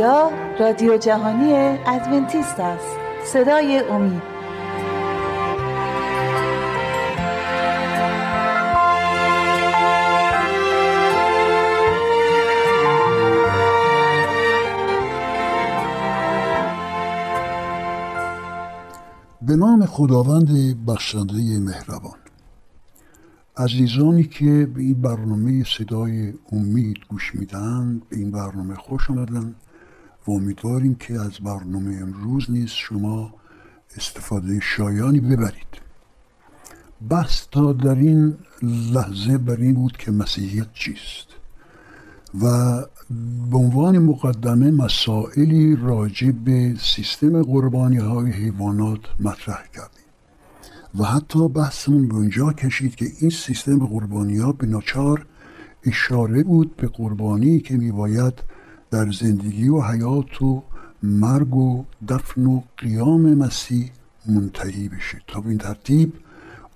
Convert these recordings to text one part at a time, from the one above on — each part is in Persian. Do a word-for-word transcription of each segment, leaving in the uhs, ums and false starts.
اینجا رادیو جهانی ادونتیست است، صدای امید. به نام خداوند بخشنده مهربان. عزیزانی که به این برنامه صدای امید گوش میدن، به این برنامه خوش آمدن و امیدواریم که از برنامه امروز نیز شما استفاده شایانی ببرید. بحث تا در این لحظه بر این بود که مسیحیت چیست و به عنوان مقدمه مسائلی راجع به سیستم قربانی های حیوانات مطرح کردیم و حتی بحثمون به اونجا کشید که این سیستم قربانی ها به ناچار اشاره بود به قربانی که میباید در زندگی و حیات و مرگ و دفن و قیام مسیح منتهی بشه. تا به این ترتیب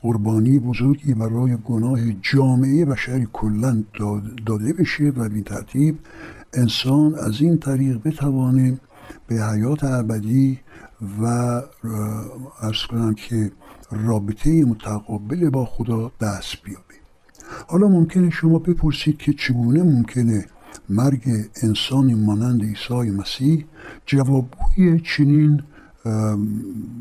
قربانی بزرگی برای گناه جامعه بشری کلاً داده بشه و به این ترتیب انسان از این طریق بتوانه به حیات ابدی و عرض کنم که رابطه متقابل با خدا دست بیابه. حالا ممکنه شما بپرسید که چگونه ممکنه مرگ انسانی مانند عیسی مسیح جوابگوی چنین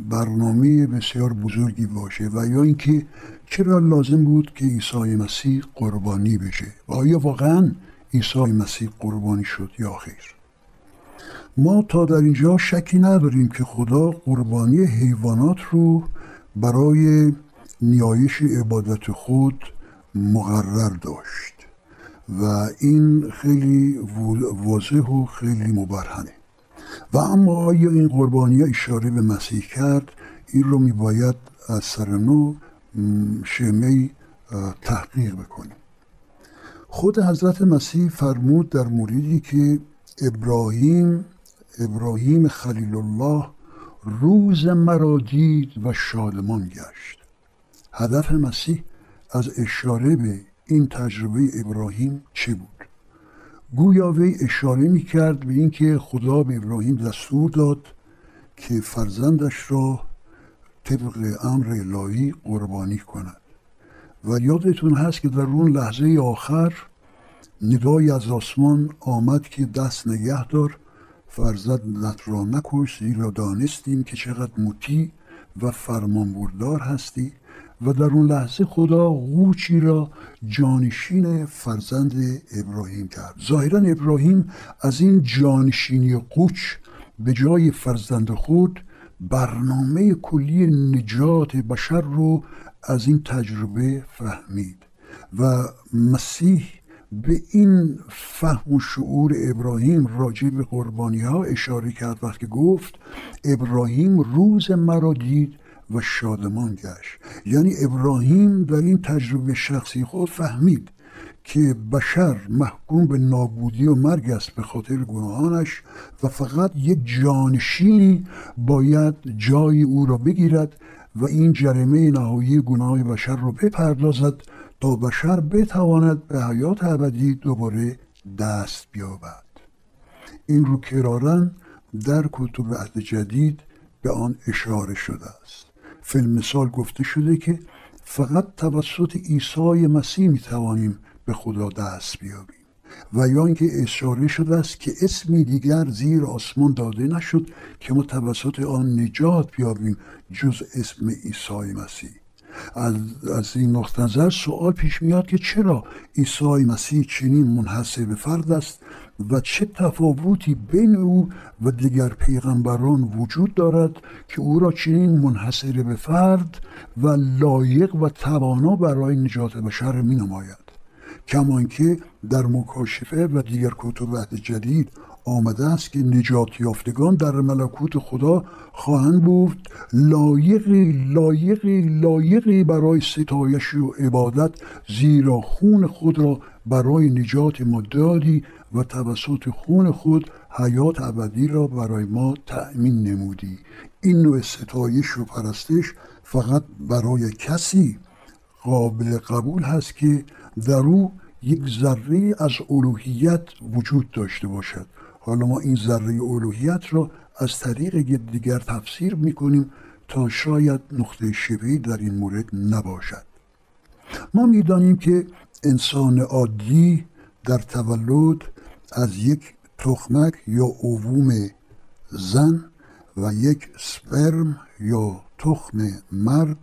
برنامه بسیار بزرگی باشه و یا اینکه چرا لازم بود که عیسی مسیح قربانی بشه و آیا واقعا عیسی مسیح قربانی شد یا خیر؟ ما تا در اینجا شکی نداریم که خدا قربانی حیوانات رو برای نیایش عبادت خود مقرر داشت و این خیلی واضح و خیلی مبرهنه. و اما آیا این قربانی اشاره به مسیح کرد، این رو میباید از سر نو شمه تحقیق بکنیم. خود حضرت مسیح فرمود در موردی که ابراهیم ابراهیم خلیل الله روز مرا دید و شادمان گشت. هدف مسیح از اشاره به این تجربه ابراهیم چه بود؟ گویا وی اشاره می کرد به اینکه خدا به ابراهیم دستور داد که فرزندش را طبق امر الهی قربانی کند و یادتون هست که در اون لحظه آخر ندای از آسمان آمد که دست نگه دار فرزندت را نکش، زیرا دانستیم که چقدر مطیع و فرمانبردار هستی. و در اون لحظه خدا قوچی را جانشین فرزند ابراهیم کرد. ظاهرا ابراهیم از این جانشینی قوچ به جای فرزند خود برنامه کلی نجات بشر رو از این تجربه فهمید و مسیح به این فهم و شعور ابراهیم راجع به قربانی ها اشاره کرد وقتی گفت ابراهیم روز مرا دید و شادمان گشت. یعنی ابراهیم در این تجربه شخصی خود فهمید که بشر محکوم به نابودی و مرگ است به خاطر گناهانش و فقط یک جانشینی باید جای او را بگیرد و این جریمه نهایی گناه بشر را بپردازد تا بشر بتواند به حیات ابدی دوباره دست بیابد. این رو کراراً در کتب عهد جدید به آن اشاره شده است. فی المثال گفته شده که فقط توسط عیسی مسیح میتوانیم به خدا دست بیابیم و یا اینکه اشاره شده است که اسمی دیگر زیر آسمان داده نشد که ما توسط آن نجات بیابیم جز اسم عیسی مسیح. از, از این نقطه نظر سوال پیش میاد که چرا عیسی مسیح چنین منحصر به فرد است و چه تفاوتی بین او و دیگر پیغمبران وجود دارد که او را چنین منحصر به فرد و لایق و توانا برای نجات بشر می نماید، کما اینکه در مکاشفه و دیگر کتب عهد جدید آمده است که نجات یافتگان در ملکوت خدا خواهند بود لایقی لایقی لایقی برای ستایش و عبادت، زیرا خون خود را برای نجات ما دادی و توسط خون خود حیات ابدی را برای ما تأمین نمودی. این نوع ستایش و پرستش فقط برای کسی قابل قبول هست که در او یک ذره از الوهیت وجود داشته باشد. حالا ما این ذره الوهیت رو از طریق دیگر تفسیر میکنیم تا شاید نقطه شبهی در این مورد نباشد. ما میدانیم که انسان عادی در تولد از یک تخمک یا اووم زن و یک سپرم یا تخم مرد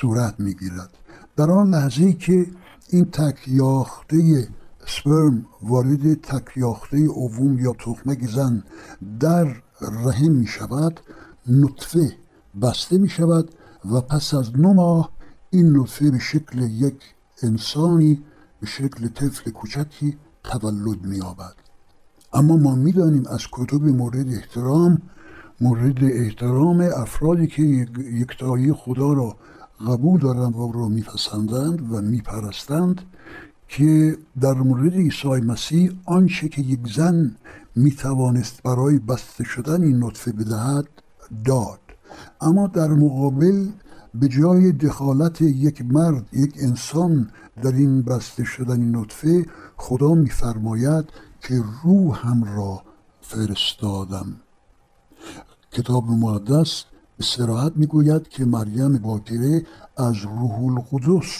صورت میگیرد. در آن لحظه که این تکیاخته سپرم وارد تکیاخته اووم یا تخمک زن در رحم می شود، نطفه بسته می شود و پس از نه ماه این نطفه به شکل یک انسانی، به شکل طفل کوچکی تولد می یابد. اما ما می دانیم از کتب مورد احترام، مورد احترام افرادی که یکتایی خدا را قبول دارند و را می پسندند و می پرستند، که در مورد عیسی مسیح آنچه که یک زن می توانست برای بسته شدن این نطفه بدهد داد. اما در مقابل به جای دخالت یک مرد، یک انسان در این بسته شدن این نطفه، خدا می فرماید که روحم را فرستادم. کتاب مقدس به صراحت می گوید که مریم باکره از روح القدس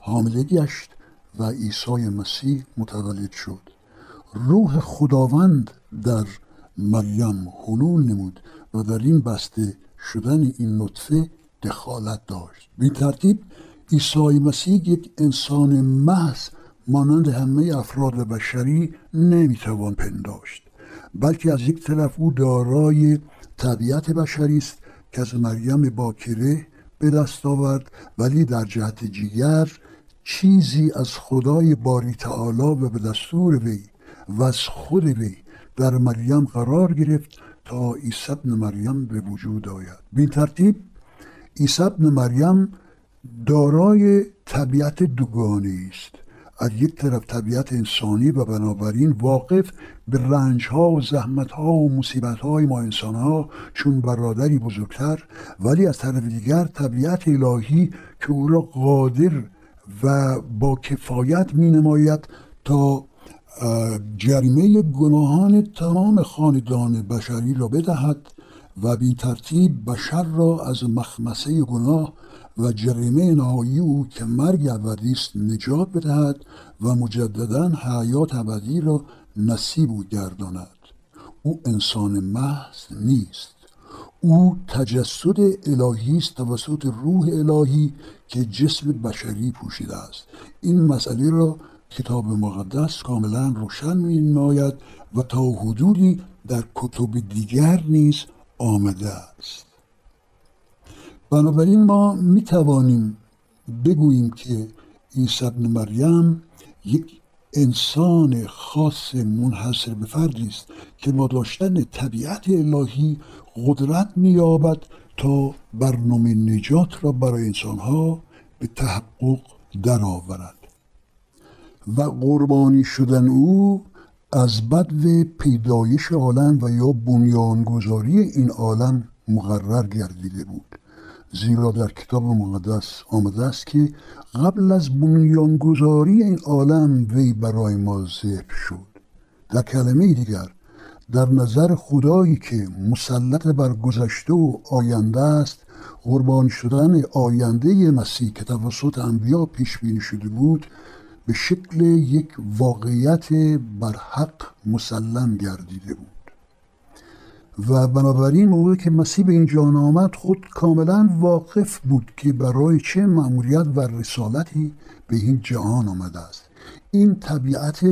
حامله گشت و عیسی مسیح متولد شد. روح خداوند در مریم حلول نمود و در این بسته شدن این نطفه دخالت داشت. به این ترتیب عیسی مسیح یک انسان محض مانند همه افراد بشری نمیتوان پنداشت، بلکه از یک طرف او دارای طبیعت بشری است که از مریم باکره به دست آورد، ولی در جهت دیگر چیزی از خدای باری تعالی و به دستور وی و از خود وی در مریم قرار گرفت تا عیسی ابن مریم به وجود آید. به این ترتیب عیسی ابن مریم دارای طبیعت دوگانه است. از یک طرف طبیعت انسانی و بنابراین واقف به رنجها و زحمتها و مصیبتهای ما انسانها چون برادری بزرگتر، ولی از طرف دیگر طبیعت الهی که او را قادر و با کفایت می نماید تا جریمه گناهان تمام خاندان بشری را بدهد و به این ترتیب بشر را از مخمسه گناه و جریمه نهایی او که مرگ ابدی است نجات بدهد و مجددا حیات ابدی را نصیب او گرداند. او انسان محض نیست، او تجسد الهی است توسط روح الهی که جسم بشری پوشیده است. این مسئله را کتاب مقدس کاملا روشن می‌نماید و تا حدودی در کتب دیگر نیز آمده است. بنابراین ما میتوانیم بگوییم که عیسی ابن مریم یک انسان خاص منحصر به فردی است که با داشتن طبیعت الهی قدرت می‌یابد تا برنامه نجات را برای انسانها به تحقق درآورد و قربانی شدن او از بدو پیدایش عالم و یا بنیانگذاری این عالم مقرر گردیده بود، زیرا در کتاب مقدس آمده است که قبل از بنیانگذاری این عالم وی برای ما ذبح شد. در کلمه دیگر، در نظر خدایی که مسلط بر گذشته و آینده است، قربان شدن آینده مسیح که توسط انبیا پیش بینی شده بود به شکل یک واقعیت بر حق مسلم گردیده بود و بنابراین موقعی که مسیح به اینجا آمد خود کاملا واقف بود که برای چه مأموریت و رسالتی به این جهان آمده است. این طبیعت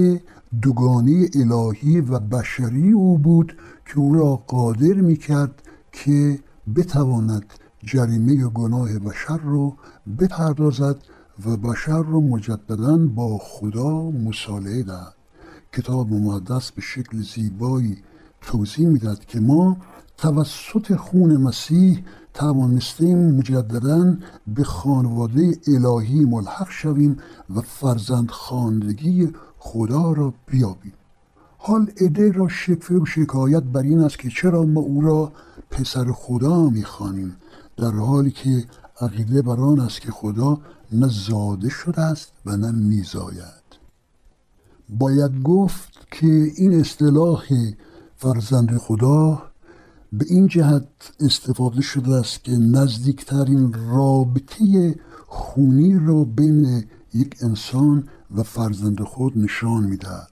دوگانه الهی و بشری او بود که او را قادر میکرد که بتواند جریمه گناه بشر رو بپردازد و بشر رو مجددا با خدا مصالحه دهد. کتاب مقدس به شکل زیبایی توضیح میداد که ما توسط خون مسیح توانستیم مجددا به خانواده الهی ملحق شویم و فرزند خواندگی خدا را بیابیم. حال عده را شکوه و شکایت بر این است که چرا ما او را پسر خدا میخوانیم، در حالی که عقیده بر آن است که خدا نه زاده شده است و نه میزاید. باید گفت که این اصطلاح فرزند خدا به این جهت استفاده شده است که نزدیکترین رابطه خونی را بین یک انسان و فرزند خود نشان می‌دهد.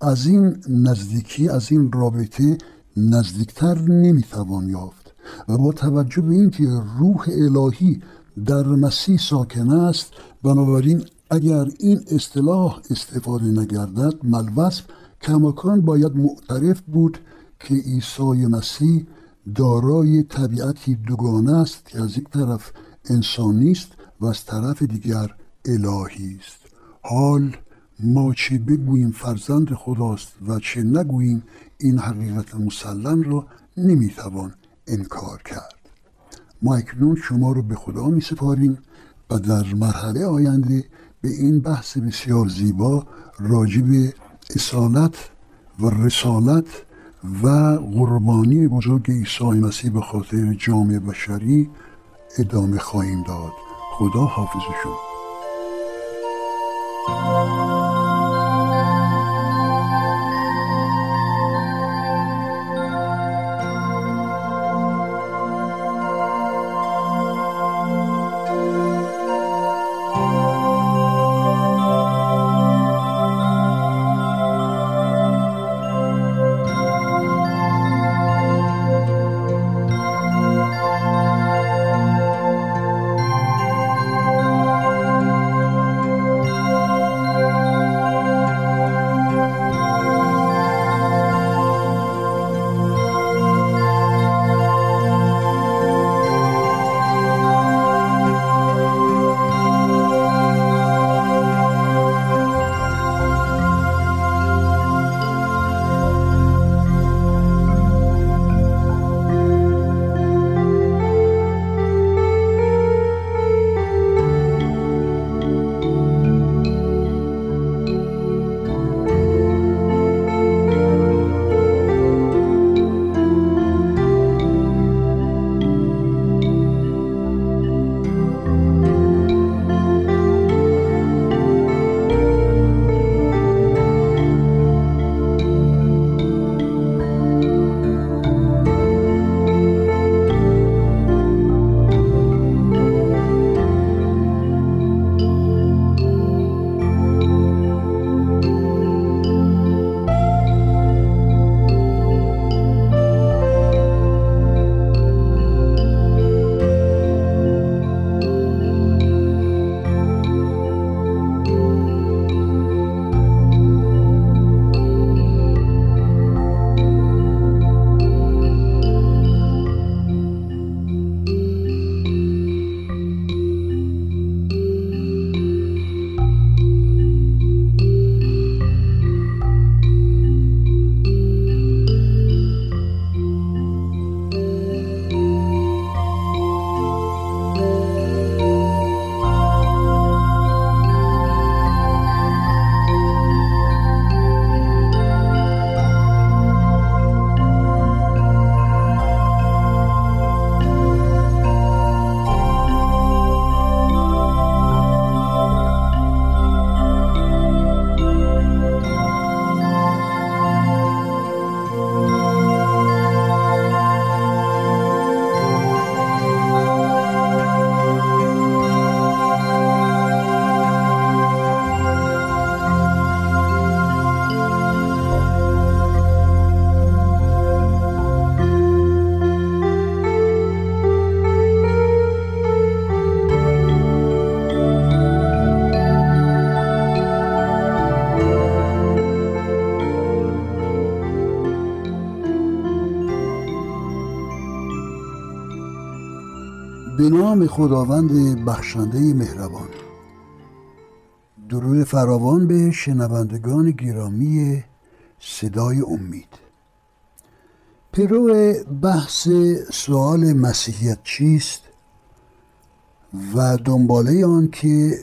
از این نزدیکی، از این رابطه نزدیکتر نمیتوان یافت و با توجه به اینکه روح الهی در مسیح ساکن است، بنابراین اگر این اصطلاح استفاده نگردد ملوث، کماکان باید معترف بود که عیسی مسیح دارای طبیعتی دوگانه است که از یک طرف انسانی است و از طرف دیگر الهی است. حال ما چه بگوییم فرزند خداست و چه نگوییم، این حقیقت مسلم را نمیتوان انکار کرد. ما اکنون شما رو به خدا میسپاریم و در مرحله آینده به این بحث بسیار زیبا راجع به اصالت و رسالت و قربانی بزرگ عیسی مسیح به خاطر جامعه بشری ادامه خواهیم داد. خدا حافظ شما. به نام خداوند بخشنده مهربان. درود فراوان به شنوندگان گرامی صدای امید. پیرو بحث سوال مسیحیت چیست و دنباله آن که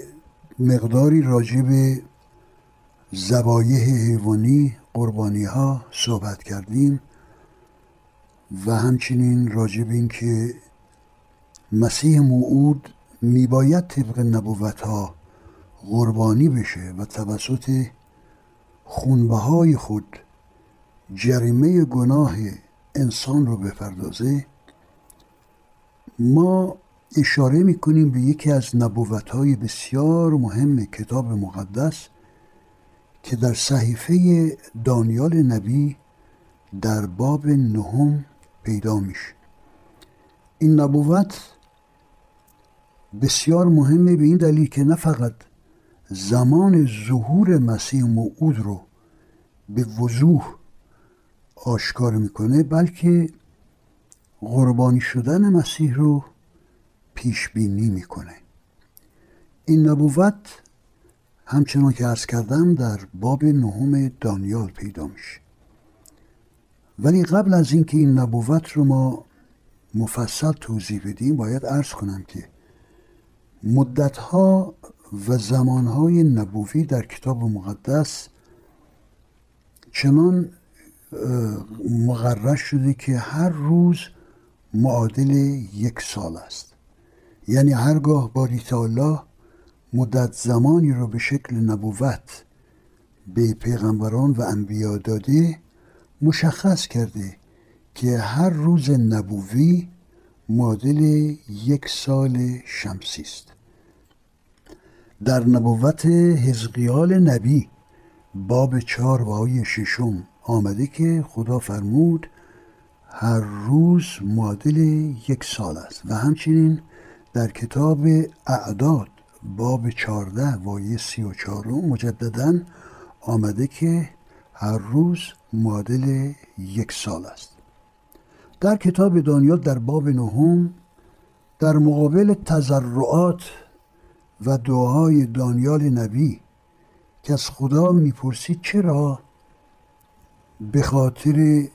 مقداری راجع به ذبایح حیوانی، قربانی ها صحبت کردیم و همچنین راجع به این که مسیح موعود میباید طبق نبوت ها قربانی بشه و توسط خونبهای خود جریمه گناه انسان رو بپردازه، ما اشاره میکنیم به یکی از نبوت‌های بسیار مهم کتاب مقدس که در صحیفه دانیال نبی در باب نهم پیدا میشه. این نبوت بسیار مهمه به این دلیل که نه فقط زمان ظهور مسیح موعود رو به وضوح آشکار میکنه، بلکه قربانی شدن مسیح رو پیش بینی میکنه. این نبوت همچنان که عرض کردم در باب نهم دانیال پیدا میشه. ولی قبل از اینکه این نبوت رو ما مفصل توضیح بدیم، باید عرض کنم که مدتها و زمانهای نبوی در کتاب مقدس چنان مقرر شده که هر روز معادل یک سال است. یعنی هرگاه باری تعالی مدت زمانی رو به شکل نبوت به پیغمبران و انبیا داده، مشخص کرده که هر روز نبوی معادل یک سال شمسی است. در نبوت حزقیال نبی باب چهار و آیه ششم آمده که خدا فرمود هر روز معادل یک سال است. و همچنین در کتاب اعداد باب چهارده و آیه سی و چهارم مجدداً آمده که هر روز معادل یک سال است. در کتاب دانیال در باب نهم در مقابل تضرعات و دعاهای دانیال نبی که از خدا میپرسید چرا به خاطر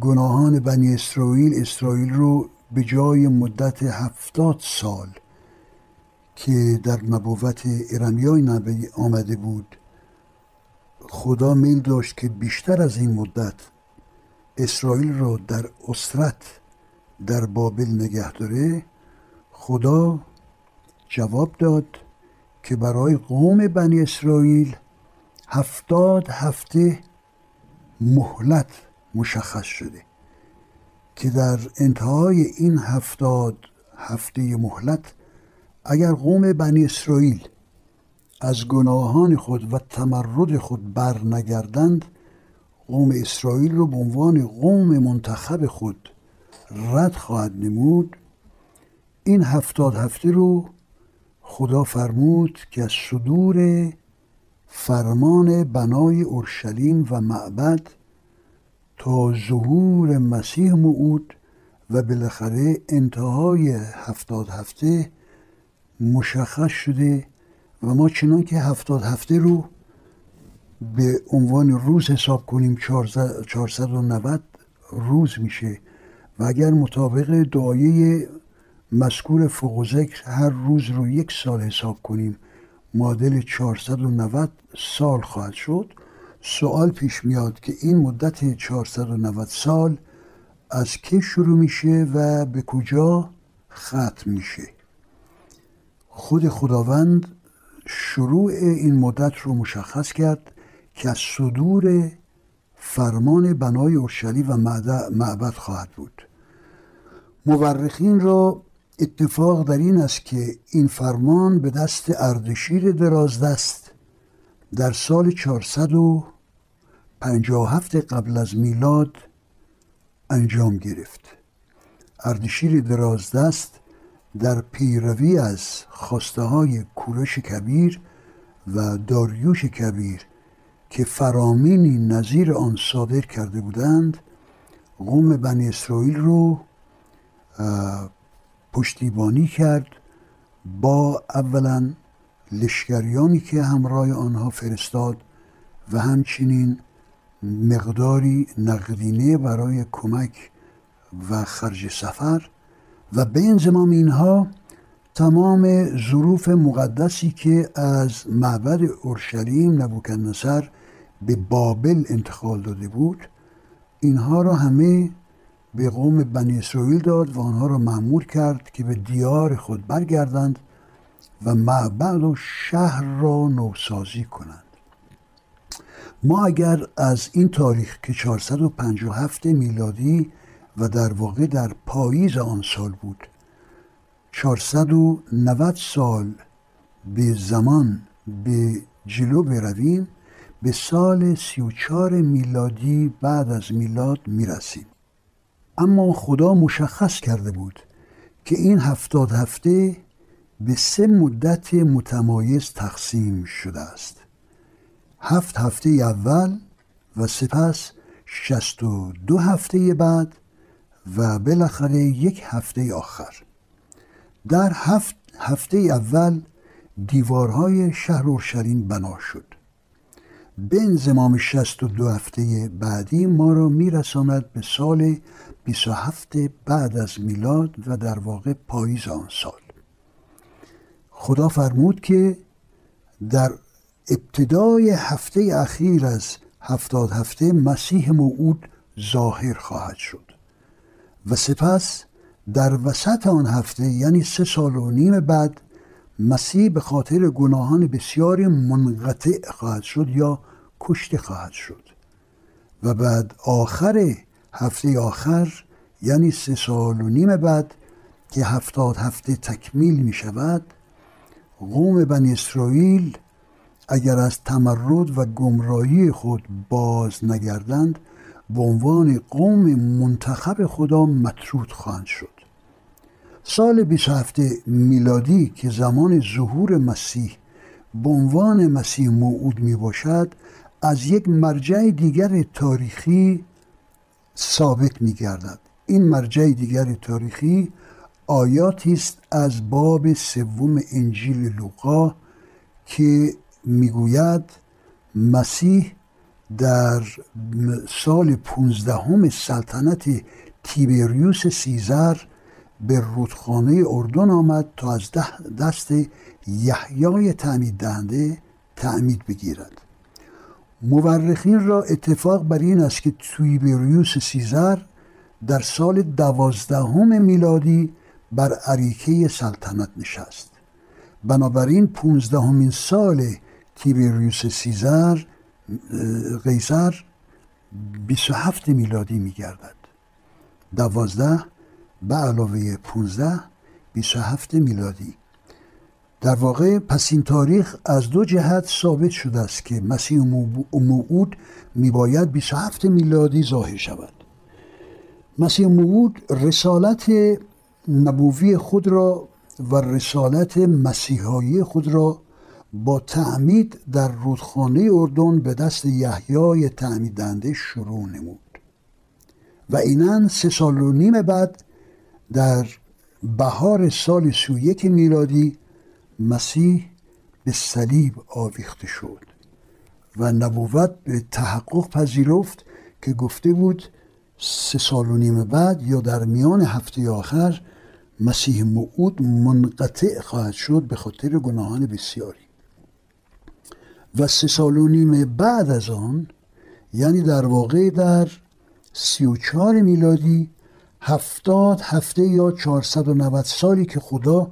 گناهان بنی اسرائیل اسرائیل رو به جای مدت هفتاد سال که در نبوت ارمیای نبی آمده بود، خدا میل داشت که بیشتر از این مدت اسرائیل رو در اسرت در بابل نگه داره، خدا جواب داد که برای قوم بنی اسرائیل هفتاد هفته مهلت مشخص شده که در انتهای این هفتاد هفته مهلت اگر قوم بنی اسرائیل از گناهان خود و تمرد خود بر نگردند، قوم اسرائیل رو به عنوان قوم منتخب خود رد خواهد نمود. این هفتاد هفته رو خدا فرمود که از صدور فرمان بنای اورشلیم و معبد تا ظهور مسیح موعود و بالاخره انتهای هفتاد هفته مشخص شده و ما چنان که هفتاد هفته رو به عنوان روز حساب کنیم چهارصد و نود روز میشه و اگر مطابق دعایه مذکور فوق ذکر هر روز رو یک سال حساب کنیم معادل چهارصد و نود سال خواهد شد. سوال پیش میاد که این مدت چهارصد و نود سال از کی شروع میشه و به کجا ختم میشه؟ خود خداوند شروع این مدت رو مشخص کرد که از صدور فرمان بنای اورشلیم و معبد خواهد بود. مورخین را اتفاق در این است که این فرمان به دست اردشیر درازدست در سال چهارصد و پنجاه و هفت قبل از میلاد انجام گرفت. اردشیر درازدست در پیروی از خواسته های کورش کبیر و داریوش کبیر که فرامینی نظیر آن صادر کرده بودند، قوم بنی اسرائیل رو پشتیبانی کرد با اولا لشکریانی که همراه آنها فرستاد و همچنین مقداری نقدینه برای کمک و خرج سفر و به انضمام اینها تمام ظروف مقدسی که از معبد اورشلیم نبوکدنصر به بابل انتقال داده بود، اینها را همه به قوم بنی اسرائیل داد و آنها را مأمور کرد که به دیار خود برگردند و معبد و شهر را نوسازی کنند. ما اگر از این تاریخ که چهارصد و پنجاه و هفت میلادی و در واقع در پاییز آن سال بود، چهارصد و نود سال به زمان به جلو برویم، به سال سی و چهار میلادی بعد از میلاد میرسیم. اما خدا مشخص کرده بود که این هفتاد هفته به سه مدت متمایز تقسیم شده است: هفت هفته اول و سپس شصت و دو هفته بعد و بالاخره یک هفته آخر. در هفت هفته اول دیوارهای شهر اورشلیم بنا شد. به انضمام شصت و دو هفته بعدی ما را میرساند به سال بیست و هفت بعد از میلاد و در واقع پاییز آن سال. خدا فرمود که در ابتدای هفته اخیر از هفتاد هفته مسیح موعود ظاهر خواهد شد و سپس در وسط آن هفته، یعنی سه سال و نیم بعد، مسیح به خاطر گناهان بسیاری منقطع خواهد شد یا کشته خواهد شد و بعد آخر هفته آخر، یعنی سه سال و نیم بعد که هفتاد هفته تکمیل می شود، قوم بنی اسرائیل اگر از تمرد و گمراهی خود باز نگردند به عنوان قوم منتخب خدا مطرود خواهند شد. سال بیست و هفت میلادی که زمان ظهور مسیح به عنوان مسیح موعود می باشد، از یک مرجع دیگر تاریخی ثابت می گردد. این مرجع دیگر تاریخی آیاتی است از باب سوم انجیل لوقا که می گوید مسیح در سال پانزدهم سلطنت تیبریوس سیزر به رودخانه اردن آمد تا از دست یحیای تعمید دهنده تعمید بگیرد. مورخین را اتفاق بر این است که تیبریوس سیزر در سال دوازدهم میلادی بر اریکه سلطنت نشست. بنابراین پانزدهمین سال تیبریوس سیزر قیصر بیست و هفت میلادی می‌گردد. دوازده به علاوه پانزده بیست و هفت میلادی. در واقع پس این تاریخ از دو جهت ثابت شده است که مسیح موعود می‌باید بیست و هفت میلادی ظاهر شود. مسیح موعود رسالت نبوی خود را و رسالت مسیحایی خود را با تعمید در رودخانه اردن به دست یحیای تعمید دهنده شروع نمود و اینان سه سال و نیم بعد در بهار سال سی و یک میلادی مسیح به صلیب آویخته شد و نبوت به تحقق پذیرفت که گفته بود سه سال و نیم بعد یا در میان هفته آخر مسیح موعود منقطع خواهد شد به خاطر گناهان بسیاری. و سه سال و نیم بعد از آن، یعنی در واقع در سی و چهار میلادی، هفتاد هفته یا چهارصد و نود سالی که خدا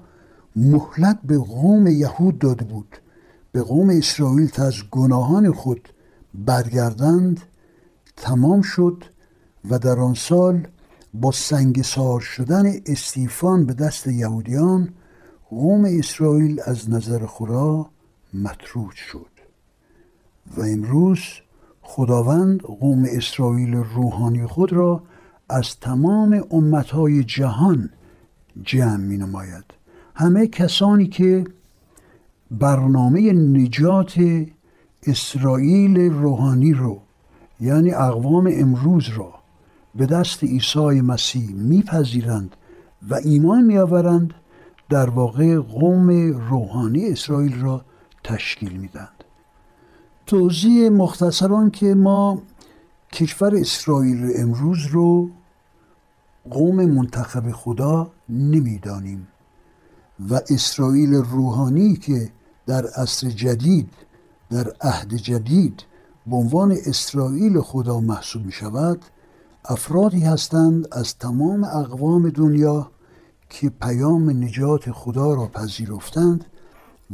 مهلت به قوم یهود داده بود به قوم اسرائیل تا از گناهان خود برگردند تمام شد و در آن سال با سنگسار شدن استیفان به دست یهودیان قوم اسرائیل از نظر خدا مطرود شد و امروز خداوند قوم اسرائیل روحانی خود را از تمام امتهای جهان جمع می نماید. همه کسانی که برنامه نجات اسرائیل روحانی رو، یعنی اقوام امروز را، به دست عیسی مسیح میپذیرند و ایمان میآورند، در واقع قوم روحانی اسرائیل را تشکیل میدند. توضیح مختصران که ما کشور اسرائیل امروز رو قوم منتخب خدا نمیدانیم و اسرائیل روحانی که در عصر جدید، در عهد جدید به عنوان اسرائیل خدا محسوب می شود، افرادی هستند از تمام اقوام دنیا که پیام نجات خدا را پذیرفتند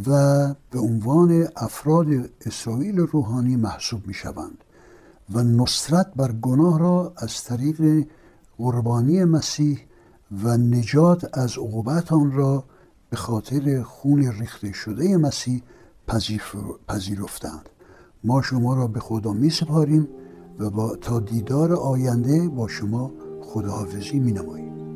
و به عنوان افراد اسرائیل روحانی محسوب می شوند و نصرت بر گناه را از طریق قربانی مسیح و نجات از عقوبت آن را به خاطر خون ریخته شده مسیح پذیرفتند. ما شما را به خدا می سپاریم و با تا دیدار آینده با شما خداحافظی می نماییم.